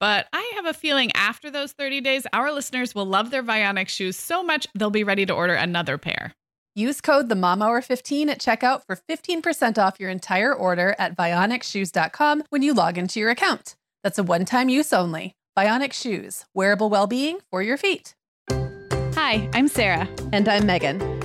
But I have a feeling after those 30 days, our listeners will love their Vionic shoes so much they'll be ready to order another pair. Use code TheMomHour15 at checkout for 15% off your entire order at VionicShoes.com when you log into your account. That's a one-time use only. Vionic Shoes, wearable well-being for your feet. Hi, I'm Sarah. And I'm Meagan.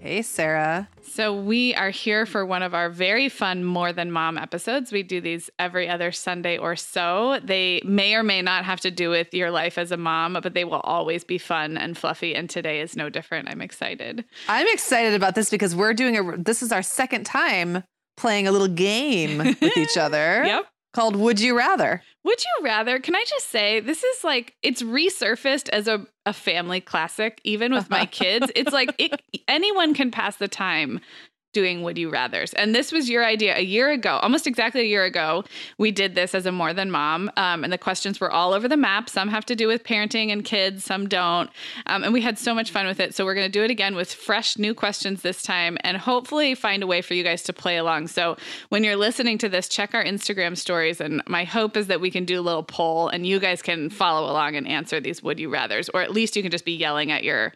Hey, Sarah. So we are here for one of our very fun More Than Mom episodes. We do these every other Sunday or so. They may or may not have to do with your life as a mom, but they will always be fun and fluffy. And today is no different. I'm excited. I'm excited about this because we're doing this is our second time playing a little game with each other. Yep. Called Would You Rather? Would You Rather? Can I just say, this is like, it's resurfaced as a family classic, even with my kids. It's like anyone can pass the time doing Would You Rathers. And this was your idea a year ago, almost exactly a year ago. We did this as a More Than Mom. And the questions were all over the map. Some have to do with parenting and kids, some don't. And we had so much fun with it. So we're going to do it again with fresh new questions this time and hopefully find a way for you guys to play along. So when you're listening to this, check our Instagram stories. And my hope is that we can do a little poll and you guys can follow along and answer these Would You Rathers, or at least you can just be yelling at your,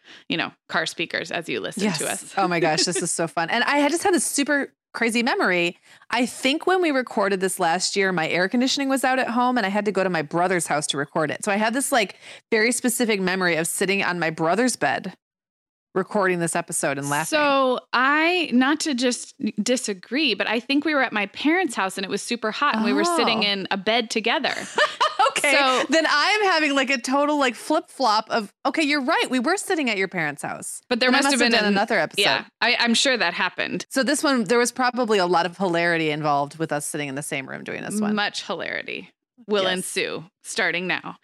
car speakers as you listen to us. Oh my gosh, this is so fun. And I just had a super crazy memory. I think when we recorded this last year, my air conditioning was out at home and I had to go to my brother's house to record it. So I had this very specific memory of sitting on my brother's bed recording this episode and laughing. So not to just disagree, but I think we were at my parents' house and it was super hot and we were sitting in a bed together. Okay. So, then I'm having a total flip flop of, okay, you're right. We were sitting at your parents' house, but there must have been another episode. Yeah. I'm sure that happened. So this one, there was probably a lot of hilarity involved with us sitting in the same room doing this one. Much hilarity will ensue starting now.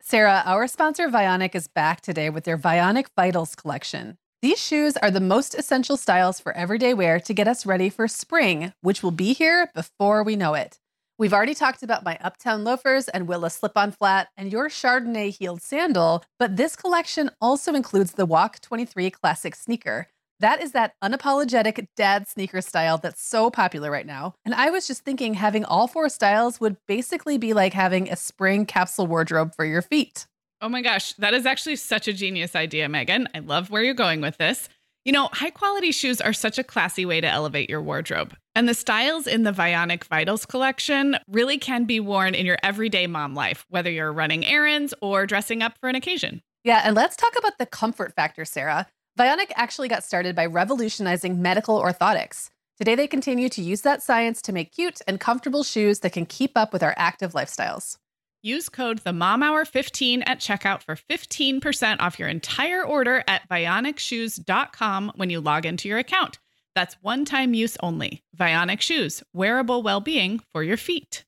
Sarah, our sponsor Vionic is back today with their Vionic Vitals collection. These shoes are the most essential styles for everyday wear to get us ready for spring, which will be here before we know it. We've already talked about my Uptown Loafers and Willa Slip-On Flat and your Chardonnay Heeled Sandal, but this collection also includes the Walk 23 Classic Sneaker. That is that unapologetic dad sneaker style that's so popular right now. And I was just thinking having all 4 styles would basically be like having a spring capsule wardrobe for your feet. Oh my gosh, that is actually such a genius idea, Meagan. I love where you're going with this. High quality shoes are such a classy way to elevate your wardrobe. And the styles in the Vionic Vitals collection really can be worn in your everyday mom life, whether you're running errands or dressing up for an occasion. Yeah, and let's talk about the comfort factor, Sarah. Vionic actually got started by revolutionizing medical orthotics. Today, they continue to use that science to make cute and comfortable shoes that can keep up with our active lifestyles. Use code TheMomHour15 at checkout for 15% off your entire order at VionicShoes.com when you log into your account. That's one-time use only. Vionic Shoes, wearable well-being for your feet.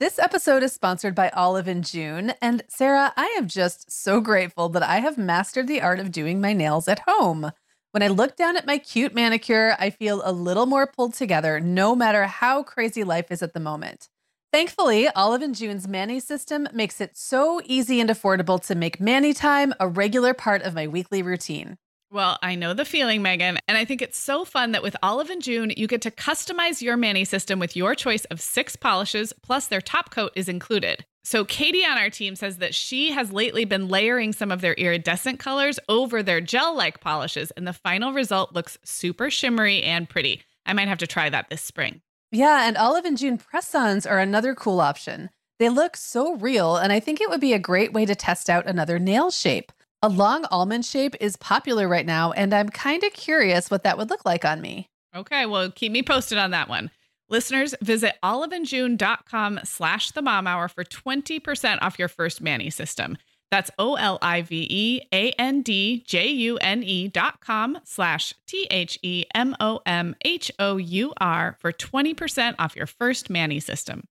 This episode is sponsored by Olive and June. And Sarah, I am just so grateful that I have mastered the art of doing my nails at home. When I look down at my cute manicure, I feel a little more pulled together, no matter how crazy life is at the moment. Thankfully, Olive & June's Manny system makes it so easy and affordable to make Manny time a regular part of my weekly routine. Well, I know the feeling, Meagan, and I think it's so fun that with Olive & June, you get to customize your mani system with your choice of 6 polishes, plus their top coat is included. So Katie on our team says that she has lately been layering some of their iridescent colors over their gel-like polishes, and the final result looks super shimmery and pretty. I might have to try that this spring. Yeah, and Olive & June press-ons are another cool option. They look so real, and I think it would be a great way to test out another nail shape. A long almond shape is popular right now, and I'm kind of curious what that would look like on me. Okay, well, keep me posted on that one. Listeners, visit oliveandjune.com/themomhour for 20% off your first mani system. That's oliveandjune.com/themomhour for 20% off your first mani system.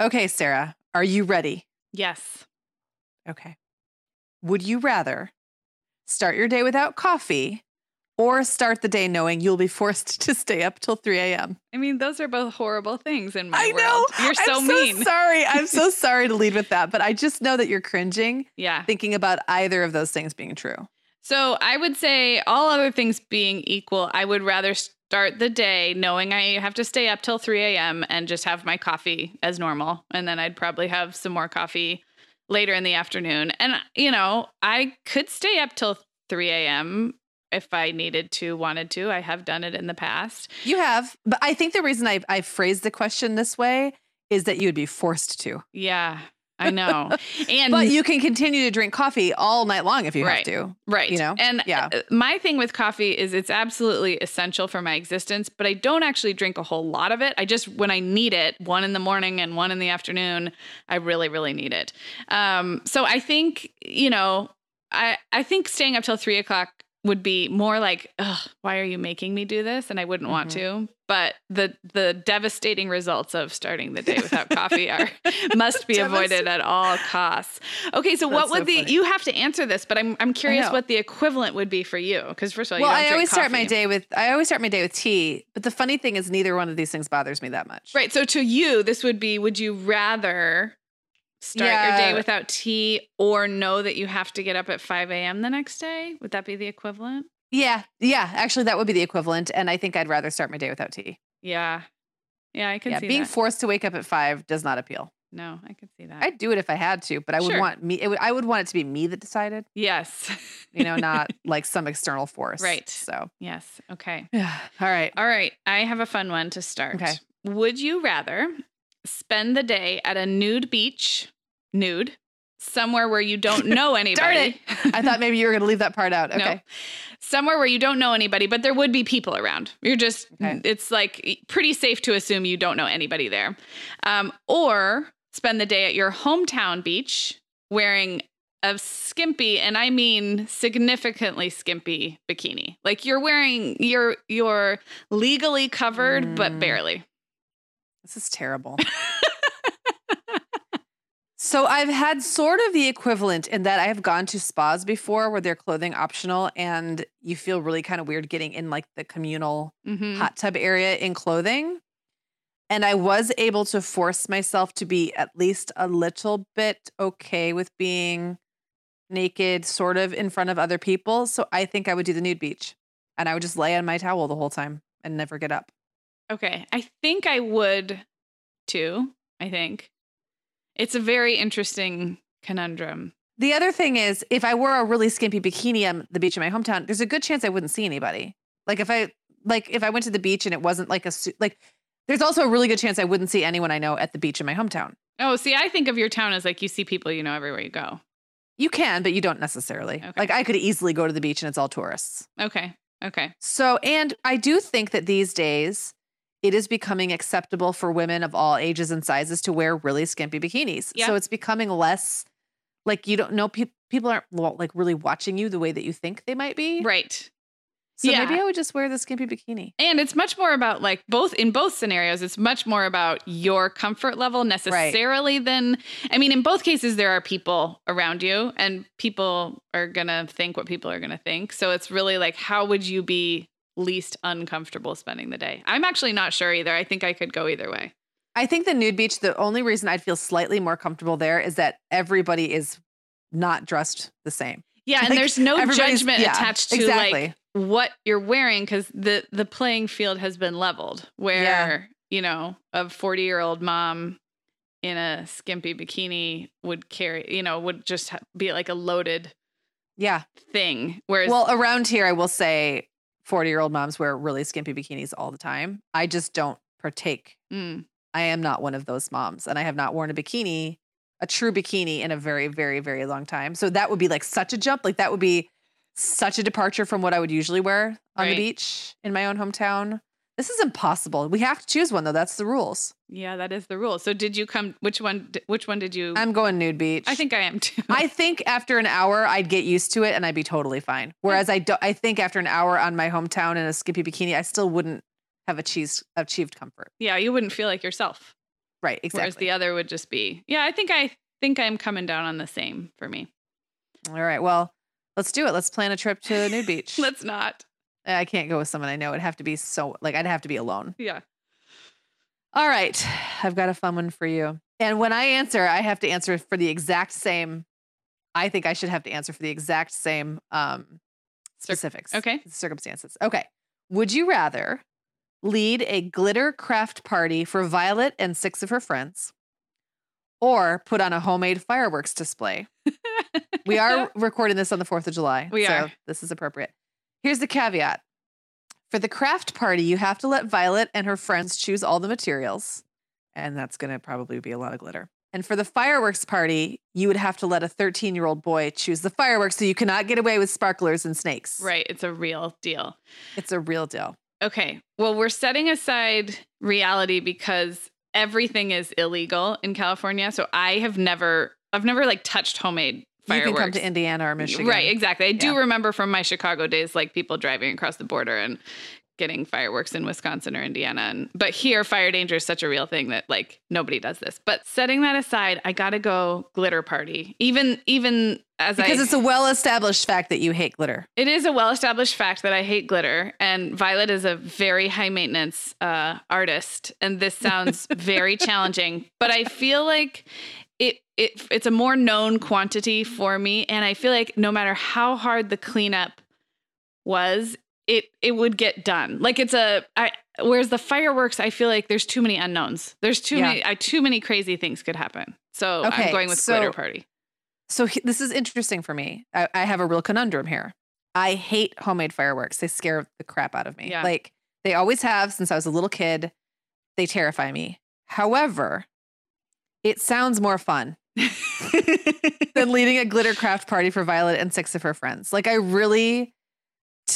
Okay, Sarah, are you ready? Yes. Okay. Would you rather start your day without coffee or start the day knowing you'll be forced to stay up till 3 a.m.? I mean, those are both horrible things in my world. You're so mean. I'm so sorry to lead with that, but I just know that you're cringing thinking about either of those things being true. So I would say, all other things being equal, I would rather start the day knowing I have to stay up till 3 a.m. and just have my coffee as normal. And then I'd probably have some more coffee later in the afternoon. And, you know, I could stay up till 3 a.m. if I needed to, wanted to. I have done it in the past. You have. But I think the reason I phrased the question this way is that you would be forced to. Yeah, I know. And but you can continue to drink coffee all night long if you have to. Right. You know? And my thing with coffee is it's absolutely essential for my existence, but I don't actually drink a whole lot of it. I just, when I need it, one in the morning and one in the afternoon, I really, really need it. So I think, you know, I think staying up till 3 o'clock would be more like, ugh, why are you making me do this? And I wouldn't want to. But the devastating results of starting the day without coffee must be avoided at all costs. Okay, so that's what would you have to answer this, but I'm curious what the equivalent would be for you, because first of all, you don't drink coffee. I always start my day with tea, but the funny thing is neither one of these things bothers me that much. Right, so to you, this would be, would you rather start your day without tea or know that you have to get up at 5 a.m. the next day? Would that be the equivalent? Yeah. Actually, that would be the equivalent. And I think I'd rather start my day without tea. Yeah, I could see being that. Being forced to wake up at 5 does not appeal. No, I could see that. I'd do it if I had to, but I would want I would want it to be me that decided. Yes. You know, not like some external force. Right. So. Yes. Okay. Yeah. All right. I have a fun one to start. Okay. Would you rather spend the day at a nude beach, somewhere where you don't know anybody. Darn it. I thought maybe you were going to leave that part out. Okay. No. Somewhere where you don't know anybody, but there would be people around. You're just, it's like pretty safe to assume you don't know anybody there. Or spend the day at your hometown beach wearing a skimpy, and I mean significantly skimpy bikini. Like you're wearing, you're legally covered, but barely. This is terrible. So I've had sort of the equivalent in that I have gone to spas before where they're clothing optional and you feel really kind of weird getting in like the communal hot tub area in clothing. And I was able to force myself to be at least a little bit okay with being naked sort of in front of other people. So I think I would do the nude beach and I would just lay on my towel the whole time and never get up. Okay. I think I would too. I think. It's a very interesting conundrum. The other thing is, if I wore a really skimpy bikini on the beach in my hometown, there's a good chance I wouldn't see anybody. Like if I went to the beach and it wasn't like a suit, like there's also a really good chance I wouldn't see anyone I know at the beach in my hometown. Oh, see, I think of your town as like you see people you know everywhere you go. You can, but you don't necessarily. Okay. Like I could easily go to the beach and it's all tourists. Okay. So, and I do think that these days, it is becoming acceptable for women of all ages and sizes to wear really skimpy bikinis. Yeah. So it's becoming less like you don't know people aren't like really watching you the way that you think they might be. Right. So maybe I would just wear the skimpy bikini. And it's much more about like in both scenarios, it's much more about your comfort level necessarily than, I mean, in both cases, there are people around you and people are going to think what people are going to think. So it's really like, how would you be least uncomfortable spending the day? I'm actually not sure either. I think I could go either way. I think the nude beach, the only reason I'd feel slightly more comfortable there is that everybody is not dressed the same. Yeah, and like, there's no judgment attached to like what you're wearing, because the playing field has been leveled where, you know, a 40-year-old mom in a skimpy bikini would carry, you know, would just be like a loaded thing. Whereas, well, around here, I will say 40-year-old moms wear really skimpy bikinis all the time. I just don't partake. I am not one of those moms, and I have not worn a bikini, a true bikini, in a very, very, very long time. So that would be like such a jump. Like that would be such a departure from what I would usually wear on the beach in my own hometown. This is impossible. We have to choose one though. That's the rules. Yeah, that is the rule. So did you come, which one did you? I'm going nude beach. I think I am too. I think after an hour I'd get used to it and I'd be totally fine. Whereas I think after an hour on my hometown in a skimpy bikini, I still wouldn't have achieved comfort. Yeah. You wouldn't feel like yourself. Right. Exactly. Whereas the other would just be, I think I'm coming down on the same for me. All right. Well, let's do it. Let's plan a trip to nude beach. Let's not. I can't go with someone I know. It'd have to be I'd have to be alone. Yeah. All right. I've got a fun one for you. And when I answer, I have to answer for the exact same. I think I should have to answer for the exact same specifics. Okay. Circumstances. Okay. Would you rather lead a glitter craft party for Violet and 6 of her friends, or put on a homemade fireworks display? We are recording this on the 4th of July. So this is appropriate. Here's the caveat. For the craft party, you have to let Violet and her friends choose all the materials, and that's going to probably be a lot of glitter. And for the fireworks party, you would have to let a 13-year-old boy choose the fireworks, so you cannot get away with sparklers and snakes. Right. It's a real deal. It's a real deal. Okay. Well, we're setting aside reality because everything is illegal in California. So I've never like touched homemade fireworks. You can come to Indiana or Michigan. Right, exactly. I do remember from my Chicago days, like people driving across the border and getting fireworks in Wisconsin or Indiana. But here, fire danger is such a real thing that like nobody does this. But setting that aside, I got to go glitter party. Because it's a well-established fact that you hate glitter. It is a well-established fact that I hate glitter. And Violet is a very high maintenance artist. And this sounds very challenging, but I feel like it's a more known quantity for me. And I feel like no matter how hard the cleanup was, it would get done. Like whereas the fireworks, I feel like there's too many unknowns. There's too many crazy things could happen. So okay, I'm going with glitter party. So this is interesting for me. I have a real conundrum here. I hate homemade fireworks. They scare the crap out of me. Yeah. Like they always have since I was a little kid. They terrify me. However, it sounds more fun than leading a glitter craft party for Violet and 6 of her friends. Like to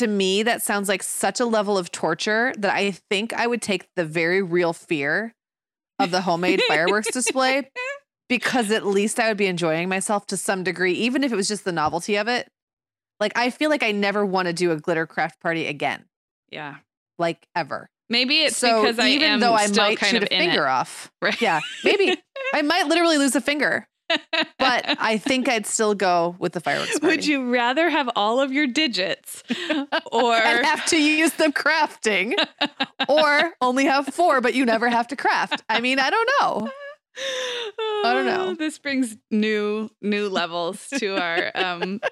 me, that sounds like such a level of torture that I think I would take the very real fear of the homemade fireworks display, because at least I would be enjoying myself to some degree, even if it was just the novelty of it. Like, I feel like I never want to do a glitter craft party again. Yeah. Like ever. Maybe it's because I am still kind of in it. Even though I might shoot a finger off. Right. Yeah. Maybe I might literally lose a finger. But I think I'd still go with the fireworks party. Would you rather have all of your digits or have to use them crafting, or only have 4, but you never have to craft? I mean, I don't know. This brings new levels to our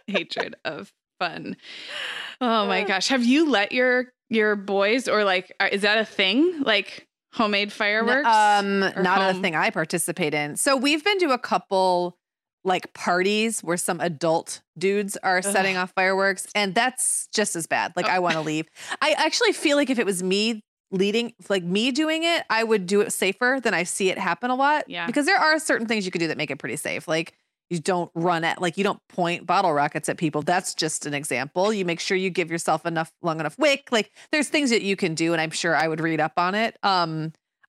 hatred of fun. Oh my gosh. Have you let your boys, or like, is that a thing? Like homemade fireworks? Not a thing I participate in. So we've been to a couple like parties where some adult dudes are setting off fireworks, and that's just as bad. Like I want to leave. I actually feel like if it was me leading, like me doing it, I would do it safer than I see it happen a lot. Yeah. Because there are certain things you could do that make it pretty safe. Like you don't point bottle rockets at people. That's just an example. You make sure you give yourself long enough wick. Like there's things that you can do, and I'm sure I would read up on it.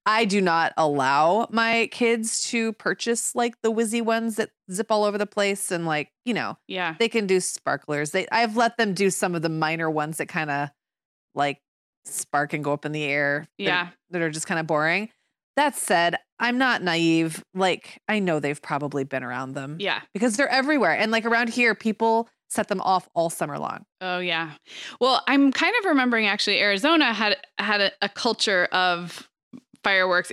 I do not allow my kids to purchase like the whizzy ones that zip all over the place, and like, you know, they can do sparklers. I've let them do some of the minor ones that kind of like spark and go up in the air. Yeah. That are just kind of boring. That said, I'm not naive. Like, I know they've probably been around them. Yeah. Because they're everywhere. And like around here, people set them off all summer long. Oh, yeah. Well, I'm kind of remembering actually Arizona had a culture of fireworks,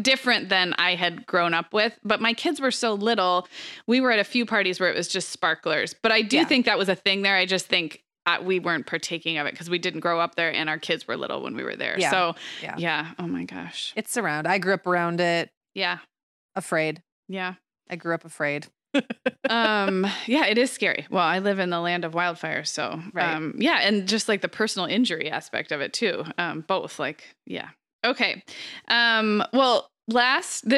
different than I had grown up with. But my kids were so little. We were at a few parties where it was just sparklers. But I do think that was a thing there. I just think we weren't partaking of it because we didn't grow up there and our kids were little when we were there. Yeah. So yeah. Oh my gosh. It's around. I grew up around it. Yeah. Afraid. Yeah. I grew up afraid. Yeah, it is scary. Well, I live in the land of wildfire. So right. Yeah. And just like the personal injury aspect of it too. Both like, yeah. Okay. Well, earlier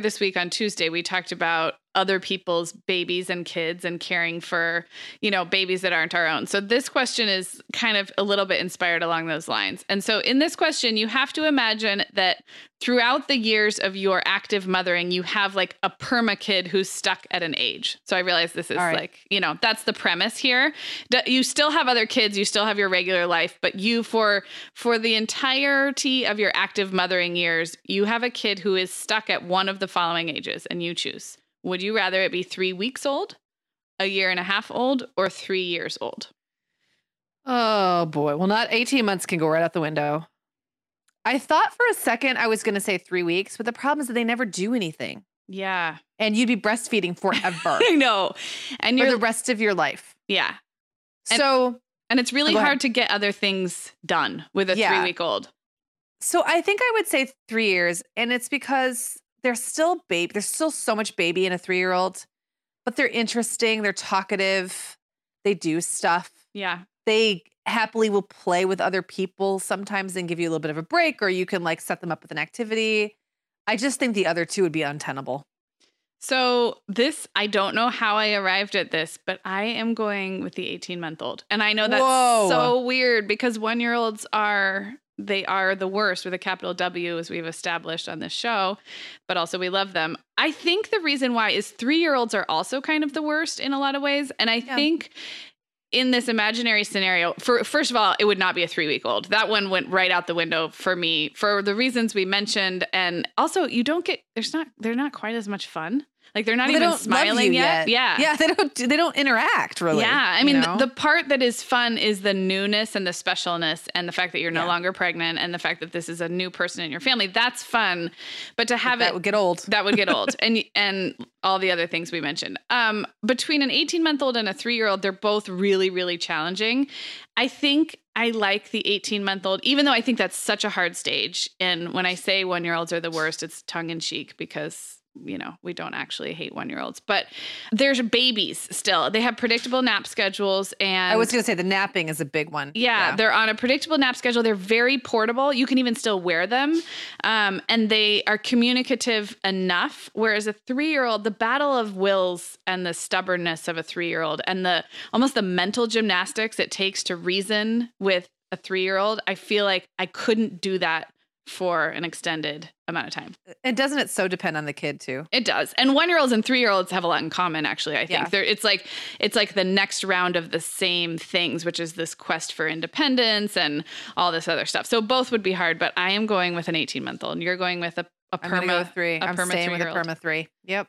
this week on Tuesday, we talked about other people's babies and kids and caring for, babies that aren't our own. So this question is kind of a little bit inspired along those lines. And so in this question, you have to imagine that throughout the years of your active mothering, you have like a perma kid who's stuck at an age. So I realize this is that's the premise here. You still have other kids, you still have your regular life, but you for the entirety of your active mothering years, you have a kid who is stuck at one of the following ages and you choose. Would you rather it be 3 weeks old, a year and a half old, or 3 years old? Oh, boy. Well, not 18 months can go right out the window. I thought for a second I was going to say 3 weeks, but the problem is that they never do anything. Yeah. And you'd be breastfeeding forever. I know. And for the rest of your life. Yeah. And it's really hard to get other things done with a 3 week old. So I think I would say 3 years. And it's because they're still baby. There's still so much baby in a 3-year-old, but they're interesting. They're talkative. They do stuff. Yeah. They happily will play with other people sometimes and give you a little bit of a break, or you can like set them up with an activity. I just think the other two would be untenable. So I don't know how I arrived at this, but I am going with the 18-month-old. And I know that's so weird because 1-year-olds are the worst with a capital W, as we've established on this show, but also we love them. I think the reason why is 3-year-olds are also kind of the worst in a lot of ways. And I think in this imaginary scenario, first of all, it would not be a 3-week-old. That one went right out the window for me for the reasons we mentioned. And also they're not quite as much fun. Like they're not even smiling yet. Yeah. Yeah. They don't interact really. Yeah. I mean, the part that is fun is the newness and the specialness and the fact that you're no longer pregnant and the fact that this is a new person in your family. That's fun. But to have that would get old. That would get old. And all the other things we mentioned. Between an 18-month-old and a 3-year-old, they're both really, really challenging. I think I like the 18-month-old, even though I think that's such a hard stage. And when I say 1-year-olds are the worst, it's tongue in cheek because we don't actually hate 1-year-olds, but there's babies still. They have predictable nap schedules. And I was going to say the napping is a big one. Yeah. They're on a predictable nap schedule. They're very portable. You can even still wear them. And they are communicative enough. Whereas a 3-year-old, the battle of wills and the stubbornness of a 3-year-old and the almost the mental gymnastics it takes to reason with a 3-year-old, I feel like I couldn't do that for an extended amount of time. And doesn't it so depend on the kid too? It does. And 1-year-olds and 3-year-olds have a lot in common, actually, I think. Yeah. It's like the next round of the same things, which is this quest for independence and all this other stuff. So both would be hard, but I am going with an 18-month-old and you're going with a perma. I'm gonna go with 3. I'm staying with a perma 3. Yep.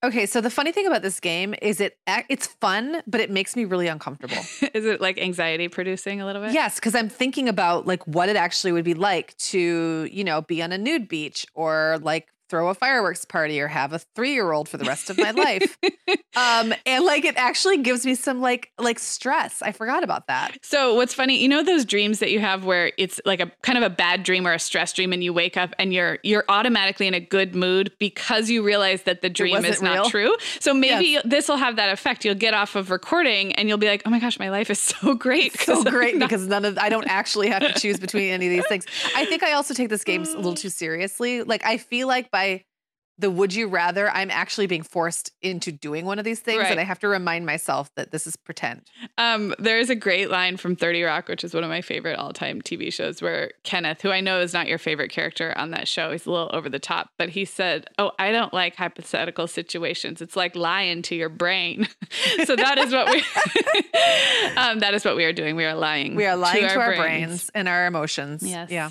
Okay, so the funny thing about this game is it's fun, but it makes me really uncomfortable. Is it like anxiety producing a little bit? Yes, because I'm thinking about like what it actually would be like to, be on a nude beach or like throw a fireworks party or have a 3-year-old for the rest of my life. And like it actually gives me some like stress. I forgot about that. So what's funny, those dreams that you have where it's like a kind of a bad dream or a stress dream and you wake up and you're automatically in a good mood because you realize that the dream is not real. True. So maybe this will have that effect. You'll get off of recording and you'll be like, oh my gosh, my life is so great. Because I don't actually have to choose between any of these things. I think I also take this game a little too seriously. Like I feel like by the would you rather, I'm actually being forced into doing one of these things. Right. And I have to remind myself that this is pretend. There is a great line from 30 Rock, which is one of my favorite all-time TV shows, where Kenneth, who I know is not your favorite character on that show, he's a little over the top, but he said, oh, I don't like hypothetical situations. It's like lying to your brain. So that is what we are doing. We are lying. We are lying to our brains and our emotions. Yes. Yeah.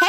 Hey,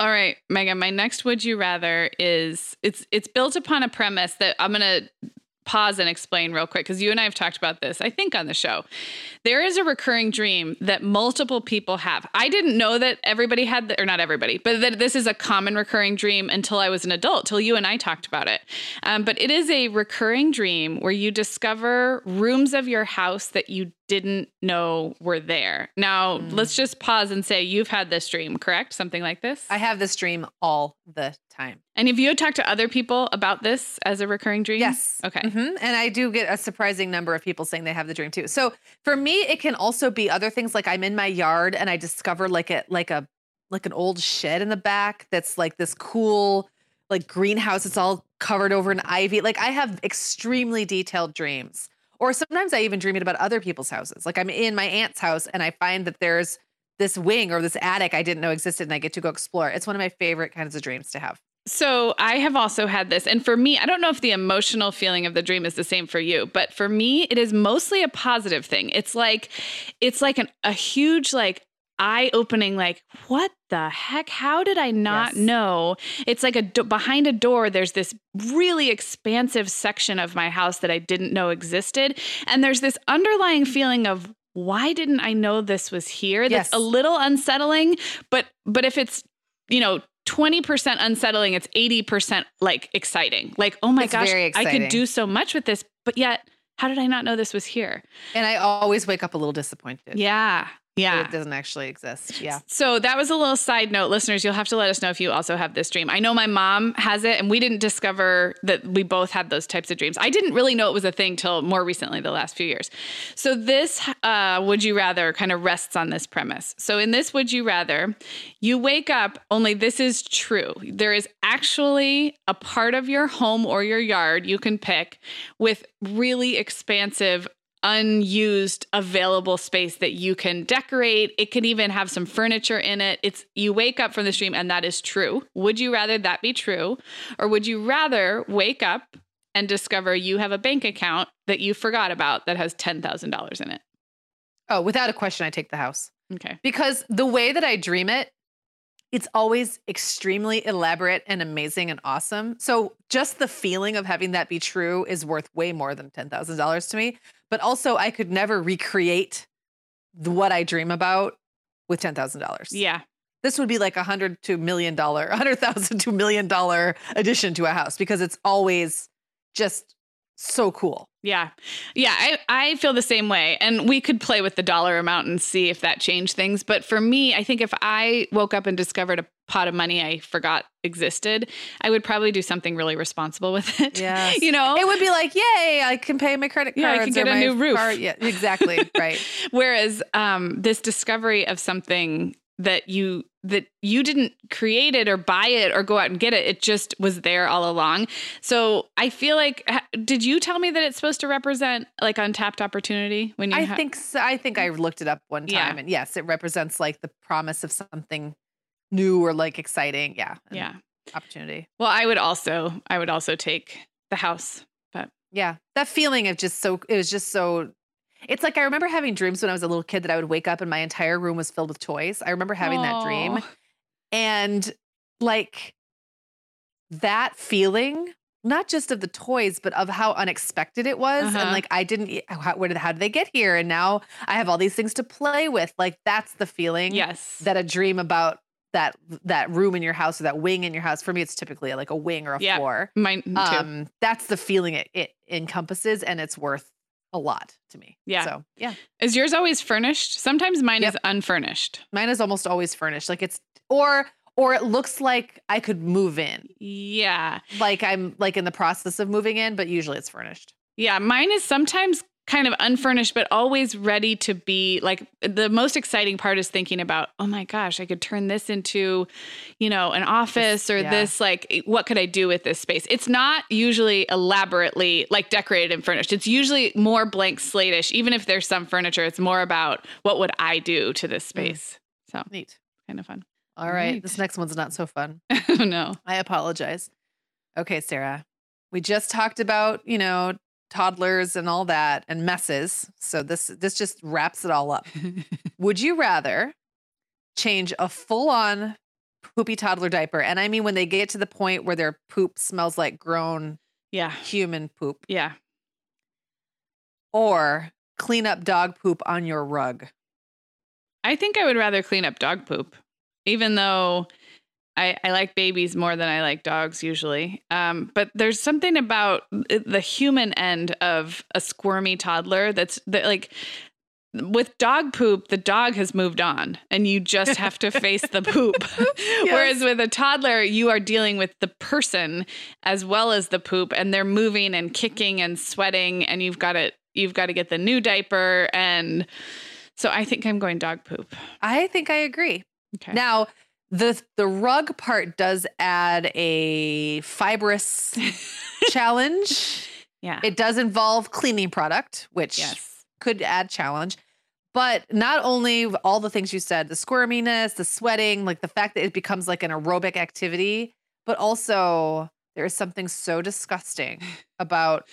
All right, Meagan, my next Would You Rather is, it's built upon a premise that I'm going to pause and explain real quick, because you and I have talked about this, I think, on the show. There is a recurring dream that multiple people have. I didn't know that everybody had, or not everybody, but that this is a common recurring dream until I was an adult, till you and I talked about it. But it is a recurring dream where you discover rooms of your house that you didn't know were there. Now, let's just pause and say you've had this dream, correct? Something like this? I have this dream all the time. And have you talked to other people about this as a recurring dream? Yes. Okay. Mm-hmm. And I do get a surprising number of people saying they have the dream too. So for me, it can also be other things, like I'm in my yard and I discover like an old shed in the back that's like this cool like greenhouse. It's all covered over in ivy. Like, I have extremely detailed dreams. Or sometimes I even dream it about other people's houses. Like, I'm in my aunt's house and I find that there's this wing or this attic I didn't know existed, and I get to go explore. It's one of my favorite kinds of dreams to have. So I have also had this. And for me, I don't know if the emotional feeling of the dream is the same for you, but for me, it is mostly a positive thing. It's like a huge, like, eye-opening, like, what the heck? How did I not know? It's like behind a door, there's this really expansive section of my house that I didn't know existed. And there's this underlying feeling of, why didn't I know this was here? That's a little unsettling, but if it's, 20% unsettling, it's 80% like exciting. Like, oh my gosh, I could do so much with this, but yet how did I not know this was here? And I always wake up a little disappointed. Yeah. Yeah. It doesn't actually exist. Yeah. So that was a little side note. Listeners, you'll have to let us know if you also have this dream. I know my mom has it, and we didn't discover that we both had those types of dreams. I didn't really know it was a thing till more recently, the last few years. So this Would You Rather kind of rests on this premise. So in this Would You Rather, you wake up, only this is true. There is actually a part of your home or your yard you can pick with really expansive unused available space that you can decorate. It could even have some furniture in it. You wake up from this dream and that is true. Would you rather that be true? Or would you rather wake up and discover you have a bank account that you forgot about that has $10,000 in it? Oh, without a question, I take the house. Okay. Because the way that I dream it, it's always extremely elaborate and amazing and awesome. So just the feeling of having that be true is worth way more than $10,000 to me. But also, I could never recreate what I dream about with $10,000. Yeah. This would be like $100,000 to $1 million addition to a house, because it's always just so cool. Yeah. Yeah. I feel the same way. And we could play with the dollar amount and see if that changed things. But for me, I think if I woke up and discovered a pot of money I forgot existed, I would probably do something really responsible with it. Yes. It would be like, yay, I can pay my credit cards. Yeah, I can get a new roof. Yeah, exactly. Right. Whereas this discovery of something that you didn't create it or buy it or go out and get it. It just was there all along. So I feel like, did you tell me that it's supposed to represent like untapped opportunity? When you think so. I think I looked it up one time, and yes, it represents like the promise of something new or like exciting. Yeah. Yeah. Opportunity. Well, I would also take the house, but yeah, that feeling of it was just so it's like, I remember having dreams when I was a little kid that I would wake up and my entire room was filled with toys. I remember having that dream, and like that feeling, not just of the toys, but of how unexpected it was. And like, how did they get here? And now I have all these things to play with. Like, that's the feeling that a dream about that room in your house or that wing in your house. For me, it's typically like a wing or a floor. Mine too. That's the feeling it encompasses, and it's worth a lot to me. Yeah. So, yeah. Is yours always furnished? Sometimes mine is unfurnished. Mine is almost always furnished. Like, it's Or it looks like I could move in. Yeah. Like I'm like in the process of moving in, but usually it's furnished. Yeah. Mine is sometimes kind of unfurnished, but always ready to be. Like the most exciting part is thinking about, oh my gosh, I could turn this into, you know, an office or this, like, what could I do with this space? It's not usually elaborately like decorated and furnished. It's usually more blank slate-ish. Even if there's some furniture, it's more about what would I do to this space? So neat. Kind of fun. All right. This next one's not so fun. Oh no. I apologize. Okay, Sarah, we just talked about, you know, toddlers and all that and messes. So this just wraps it all up. Would you rather change a full-on poopy toddler diaper? And I mean, when they get to the point where their poop smells like grown human poop. Yeah. Or clean up dog poop on your rug. I think I would rather clean up dog poop, even though I like babies more than I like dogs usually. But there's something about the human end of a squirmy toddler that's like with dog poop, the dog has moved on and you just have to face the poop. Yes. Whereas with a toddler, you are dealing with the person as well as the poop, and they're moving and kicking and sweating, and you've got to get the new diaper. And so I think I'm going dog poop. I think I agree. Okay. Now, the rug part does add a fibrous challenge. Yeah. It does involve cleaning product, which could add challenge. But not only all the things you said, the squirminess, the sweating, like the fact that it becomes like an aerobic activity, but also there is something so disgusting about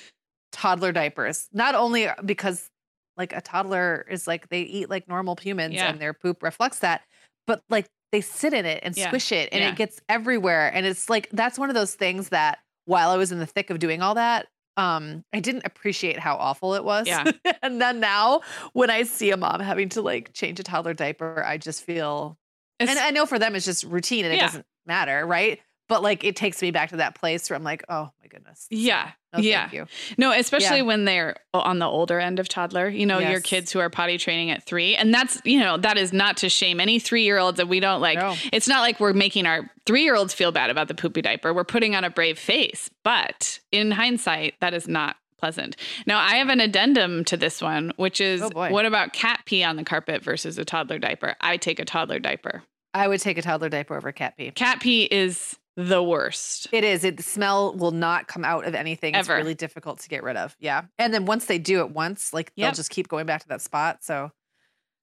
toddler diapers. Not only because like a toddler is like, they eat like normal humans and their poop reflects that, but like they sit in it and squish it and it gets everywhere. And it's like, that's one of those things that while I was in the thick of doing all that, I didn't appreciate how awful it was. Yeah. And then now when I see a mom having to like change a toddler diaper, I just feel, and I know for them, it's just routine and it doesn't matter. Right. But like, it takes me back to that place where I'm like, oh my goodness. Yeah. No, thank you. No, especially when they're on the older end of toddler, you know, your kids who are potty training at 3. And that's, you know, that is not to shame any 3-year-olds that we don't like. No. It's not like we're making our 3-year-olds feel bad about the poopy diaper. We're putting on a brave face, but in hindsight, that is not pleasant. Now I have an addendum to this one, which is what about cat pee on the carpet versus a toddler diaper? I take a toddler diaper. I would take a toddler diaper over cat pee. Cat pee is the worst. It is. The smell will not come out of anything. Ever. It's really difficult to get rid of. Yeah. And then once they do it once, like they'll just keep going back to that spot. So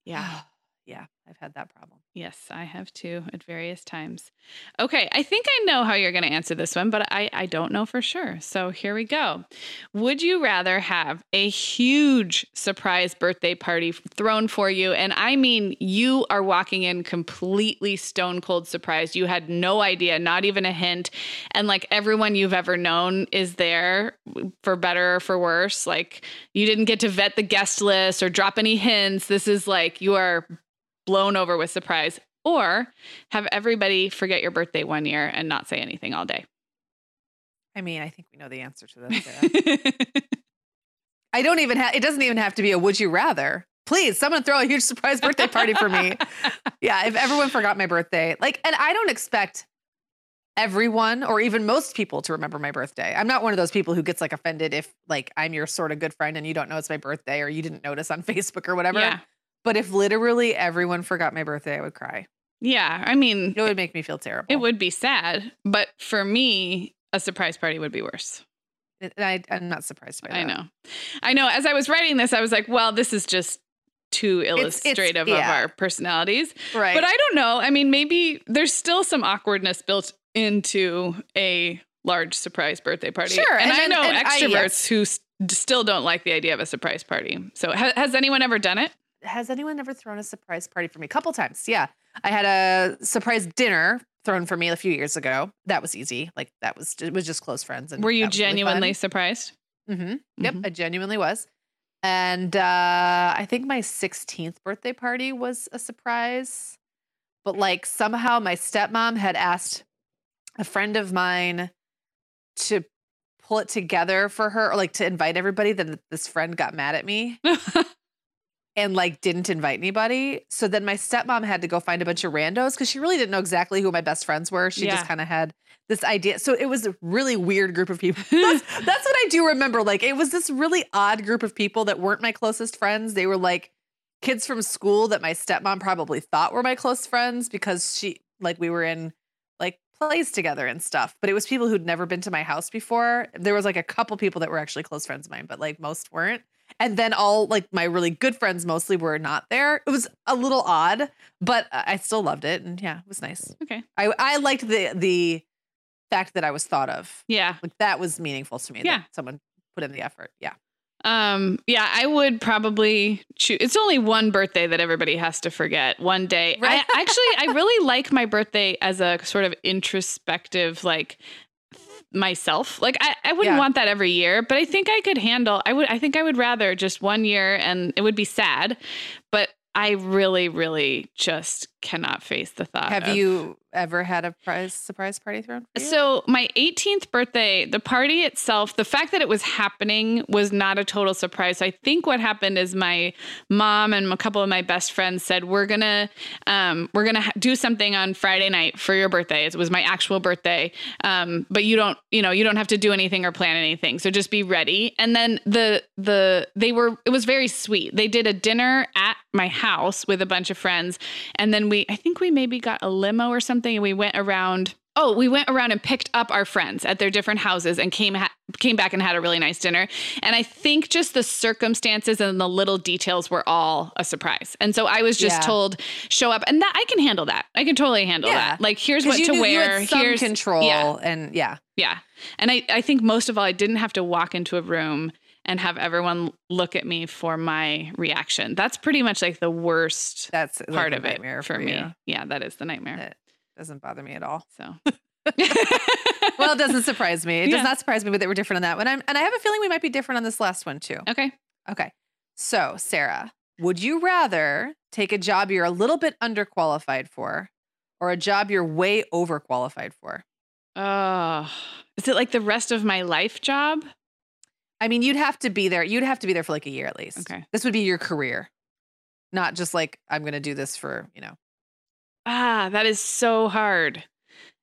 yeah, I've had that problem. Yes, I have too at various times. Okay. I think I know how you're going to answer this one, but I don't know for sure. So here we go. Would you rather have a huge surprise birthday party thrown for you? And I mean, you are walking in completely stone cold surprised. You had no idea, not even a hint. And like everyone you've ever known is there, for better or for worse. Like you didn't get to vet the guest list or drop any hints. This is like, you are blown over with surprise, or have everybody forget your birthday one year and not say anything all day. I mean, I think we know the answer to this, Sarah. It doesn't even have to be a would you rather. Please, someone throw a huge surprise birthday party for me. Yeah, if everyone forgot my birthday. Like, and I don't expect everyone or even most people to remember my birthday. I'm not one of those people who gets like offended if like I'm your sort of good friend and you don't know it's my birthday or you didn't notice on Facebook or whatever. Yeah. But if literally everyone forgot my birthday, I would cry. Yeah. I mean, it would make me feel terrible. It would be sad. But for me, a surprise party would be worse. I'm not surprised by that. I know. As I was writing this, I was like, well, this is just too illustrative of our personalities. Right. But I don't know. I mean, maybe there's still some awkwardness built into a large surprise birthday party. Sure. And I know extroverts who still don't like the idea of a surprise party. So has anyone ever done it? Has anyone ever thrown a surprise party for me? A couple times. Yeah. I had a surprise dinner thrown for me a few years ago. That was easy. Like it was just close friends. And were you genuinely really surprised? Mm-hmm. Yep. I genuinely was. And, I think my 16th birthday party was a surprise, but like somehow my stepmom had asked a friend of mine to pull it together for her, or like to invite everybody. Then this friend got mad at me. and like didn't invite anybody. So then my stepmom had to go find a bunch of randos because she really didn't know exactly who my best friends were. She just kind of had this idea. So it was a really weird group of people. That's what I do remember. Like it was this really odd group of people that weren't my closest friends. They were like kids from school that my stepmom probably thought were my close friends because she like we were in like plays together and stuff. But it was people who'd never been to my house before. There was like a couple people that were actually close friends of mine, but like most weren't. And then all like my really good friends mostly were not there. It was a little odd, but I still loved it. And yeah, it was nice. Okay. I liked the fact that I was thought of. Yeah. Like that was meaningful to me. Yeah. That someone put in the effort. Yeah. Yeah, I would probably choose. It's only one birthday that everybody has to forget one day. Right? I really like my birthday as a sort of introspective, like, myself. Like I wouldn't want that every year, but I think I could handle, I would rather just one year, and it would be sad, but I really, really just cannot face the thought. Have you ever had a surprise party thrown for you? So my 18th birthday, the party itself, the fact that it was happening was not a total surprise. So I think what happened is my mom and a couple of my best friends said, we're going to do something on Friday night for your birthday. It was my actual birthday. But you don't have to do anything or plan anything. So just be ready. And then it was very sweet. They did a dinner at my house with a bunch of friends. And then I think we maybe got a limo or something, and we went around and picked up our friends at their different houses and came back and had a really nice dinner. And I think just the circumstances and the little details were all a surprise. And so I was just told, show up, and that I can handle that. I can totally handle that. Like, here's what to wear. Here's control. Yeah. And yeah. And I think most of all, I didn't have to walk into a room and have everyone look at me for my reaction. That's pretty much like the worst part of it for me. Yeah, that is the nightmare. It doesn't bother me at all. So, well, it doesn't surprise me. It does not surprise me, but they were different on that one. And I have a feeling we might be different on this last one too. Okay. So, Sarah, would you rather take a job you're a little bit underqualified for, or a job you're way overqualified for? Is it like the rest of my life job? I mean, you'd have to be there. You'd have to be there for like a year at least. Okay. This would be your career. Not just like, I'm going to do this for, that is so hard.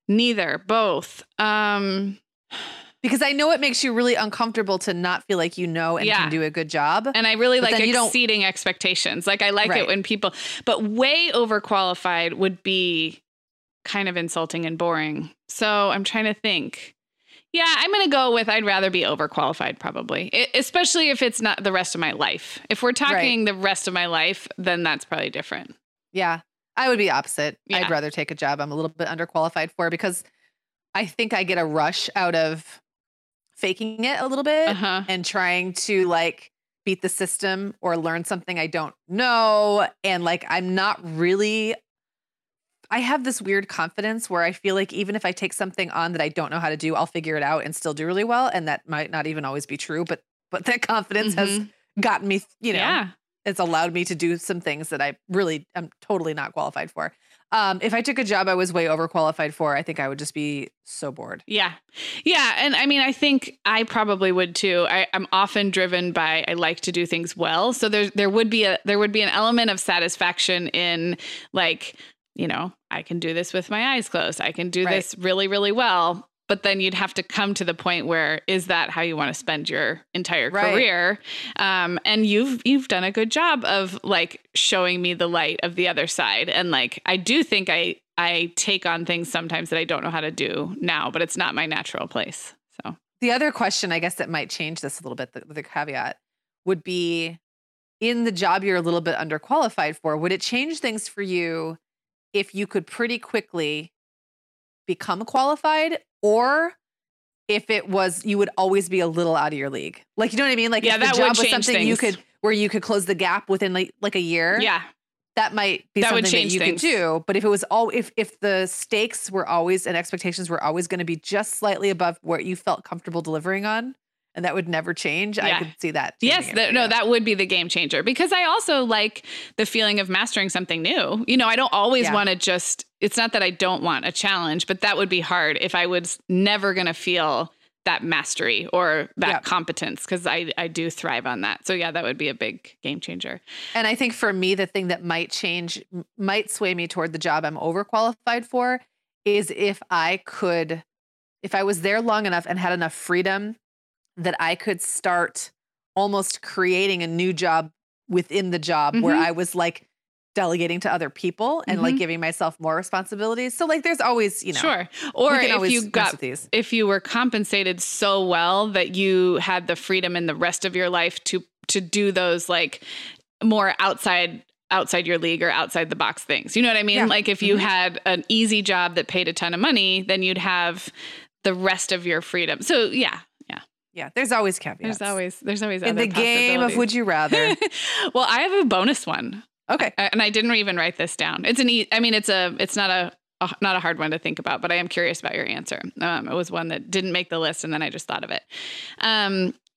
Neither, both. Because I know it makes you really uncomfortable to not feel like and can do a good job. And I really like exceeding expectations. Like I like it when people, but way overqualified would be kind of insulting and boring. So I'm trying to think. Yeah, I'm going to go with I'd rather be overqualified probably, especially if it's not the rest of my life. If we're talking the rest of my life, then that's probably different. Yeah, I would be opposite. Yeah. I'd rather take a job I'm a little bit underqualified for because I think I get a rush out of faking it a little bit and trying to like beat the system or learn something I don't know. And like, I'm not really... I have this weird confidence where I feel like even if I take something on that I don't know how to do, I'll figure it out and still do really well. And that might not even always be true, but that confidence has gotten me, it's allowed me to do some things that I really am totally not qualified for. If I took a job I was way overqualified for, I think I would just be so bored. Yeah. Yeah. And I mean, I think I probably would too. I'm often driven by, I like to do things well. So there would be an element of satisfaction in like, I can do this with my eyes closed. I can do this really, really well. But then you'd have to come to the point where, is that how you want to spend your entire career? And you've done a good job of like showing me the light of the other side. And like, I do think I take on things sometimes that I don't know how to do now, but it's not my natural place. So the other question, I guess that might change this a little bit, the caveat would be in the job you're a little bit underqualified for, would it change things for you if you could pretty quickly become qualified, or if it was, you would always be a little out of your league. Like, you know what I mean? Like, if the job was something things. You could, where you could close the gap within like a year. Yeah. That might be something that you could do. But if it was if the stakes were always, and expectations were always going to be just slightly above what you felt comfortable delivering on, and that would never change. Yeah. I could see that. Yes. That would be the game changer, because I also like the feeling of mastering something new. I don't always want to it's not that I don't want a challenge, but that would be hard if I was never going to feel that mastery or that competence, because I do thrive on that. So yeah, that would be a big game changer. And I think for me, the thing that might sway me toward the job I'm overqualified for is if I was there long enough and had enough freedom that I could start almost creating a new job within the job, mm-hmm. where I was like delegating to other people and mm-hmm. like giving myself more responsibilities. So like, there's always, you know, sure. Or if you were compensated so well that you had the freedom in the rest of your life to do those like more outside your league or outside the box things, you know what I mean? Yeah. Like if you mm-hmm. had an easy job that paid a ton of money, then you'd have the rest of your freedom. So yeah. Yeah, there's always caveats. There's always in the game of Would You Rather. Well, I have a bonus one. Okay, and I didn't even write this down. It's not a hard one to think about, but I am curious about your answer. It was one that didn't make the list, and then I just thought of it.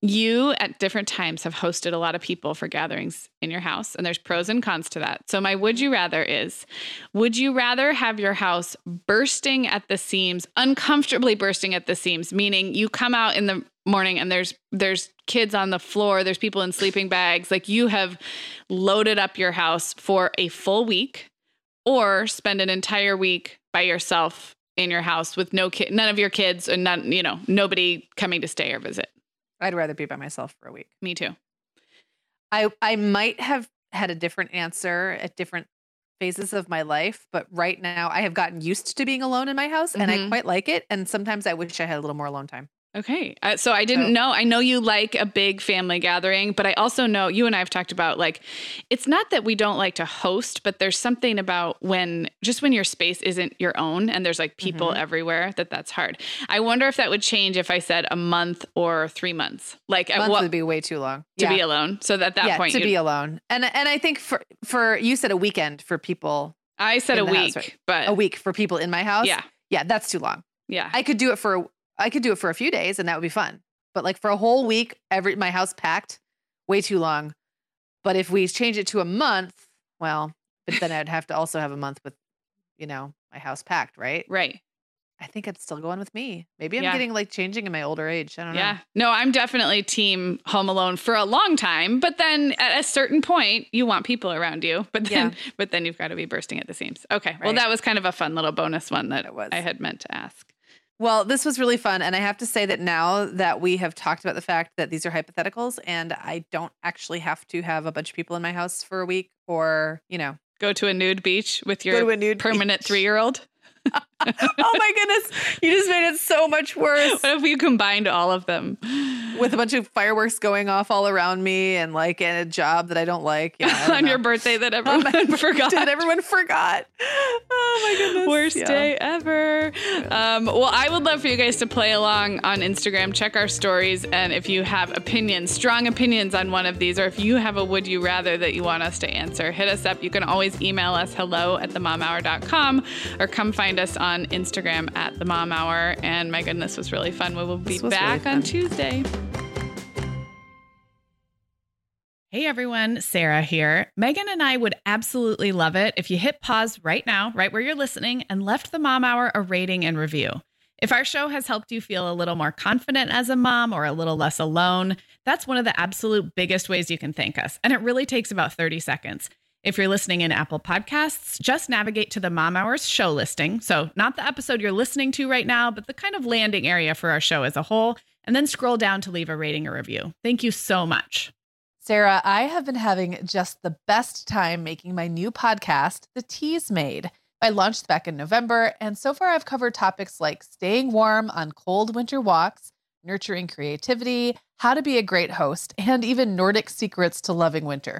You at different times have hosted a lot of people for gatherings in your house, and there's pros and cons to that. So my would you rather is, would you rather have your house bursting at the seams, uncomfortably bursting at the seams, meaning you come out in the morning and there's kids on the floor, there's people in sleeping bags, like you have loaded up your house for a full week, or spend an entire week by yourself in your house with no kid, none of your kids, and none, you know, nobody coming to stay or visit? I'd rather be by myself for a week. Me too. I might have had a different answer at different phases of my life, but right now I have gotten used to being alone in my house, mm-hmm. and I quite like it. And sometimes I wish I had a little more alone time. Okay. So I didn't know. I know you like a big family gathering, but I also know you and I have talked about, like, it's not that we don't like to host, but there's something about when your space isn't your own and there's like people mm-hmm. everywhere, that's hard. I wonder if that would change if I said a month or 3 months. Like a month would be way too long to be alone. So at that point, to be alone. And I think for you said a weekend for people. I said a week, house, right? But a week for people in my house. Yeah. Yeah. That's too long. Yeah. I could do it for a few days and that would be fun. But like for a whole week, my house packed, way too long. But if we change it to a month, well, but then I'd have to also have a month with, you know, my house packed, right? Right. I think I'm still going with me. Maybe I'm getting like changing in my older age. I don't know. No, I'm definitely team home alone for a long time. But then at a certain point, you want people around you. But then, but then you've got to be bursting at the seams. Okay. Right. Well, that was kind of a fun little bonus one that I had meant to ask. Well, this was really fun. And I have to say that now that we have talked about the fact that these are hypotheticals and I don't actually have to have a bunch of people in my house for a week or, you know, go to a nude beach with your permanent 3-year-old. Oh my goodness. You just made it so much worse. What if you combined all of them? With a bunch of fireworks going off all around me and like in a job that I don't like. Yeah, I don't On know. Your birthday that everyone forgot. Oh my goodness. Worst day ever. Really. Well, I would love for you guys to play along on Instagram. Check our stories. And if you have opinions, strong opinions on one of these, or if you have a would you rather that you want us to answer, hit us up. You can always email us hello@themomhour.com or come find us on Instagram @themomhour. And my goodness, was really fun. We will be back on Tuesday. Hey everyone, Sarah here. Meagan and I would absolutely love it if you hit pause right now, right where you're listening, and left the Mom Hour a rating and review. If our show has helped you feel a little more confident as a mom or a little less alone, that's one of the absolute biggest ways you can thank us. And it really takes about 30 seconds. If you're listening in Apple Podcasts, just navigate to the Mom Hour's show listing. So not the episode you're listening to right now, but the kind of landing area for our show as a whole, and then scroll down to leave a rating or review. Thank you so much. Sarah, I have been having just the best time making my new podcast, The Teas Made. I launched back in November, and so far I've covered topics like staying warm on cold winter walks, nurturing creativity, how to be a great host, and even Nordic secrets to loving winter.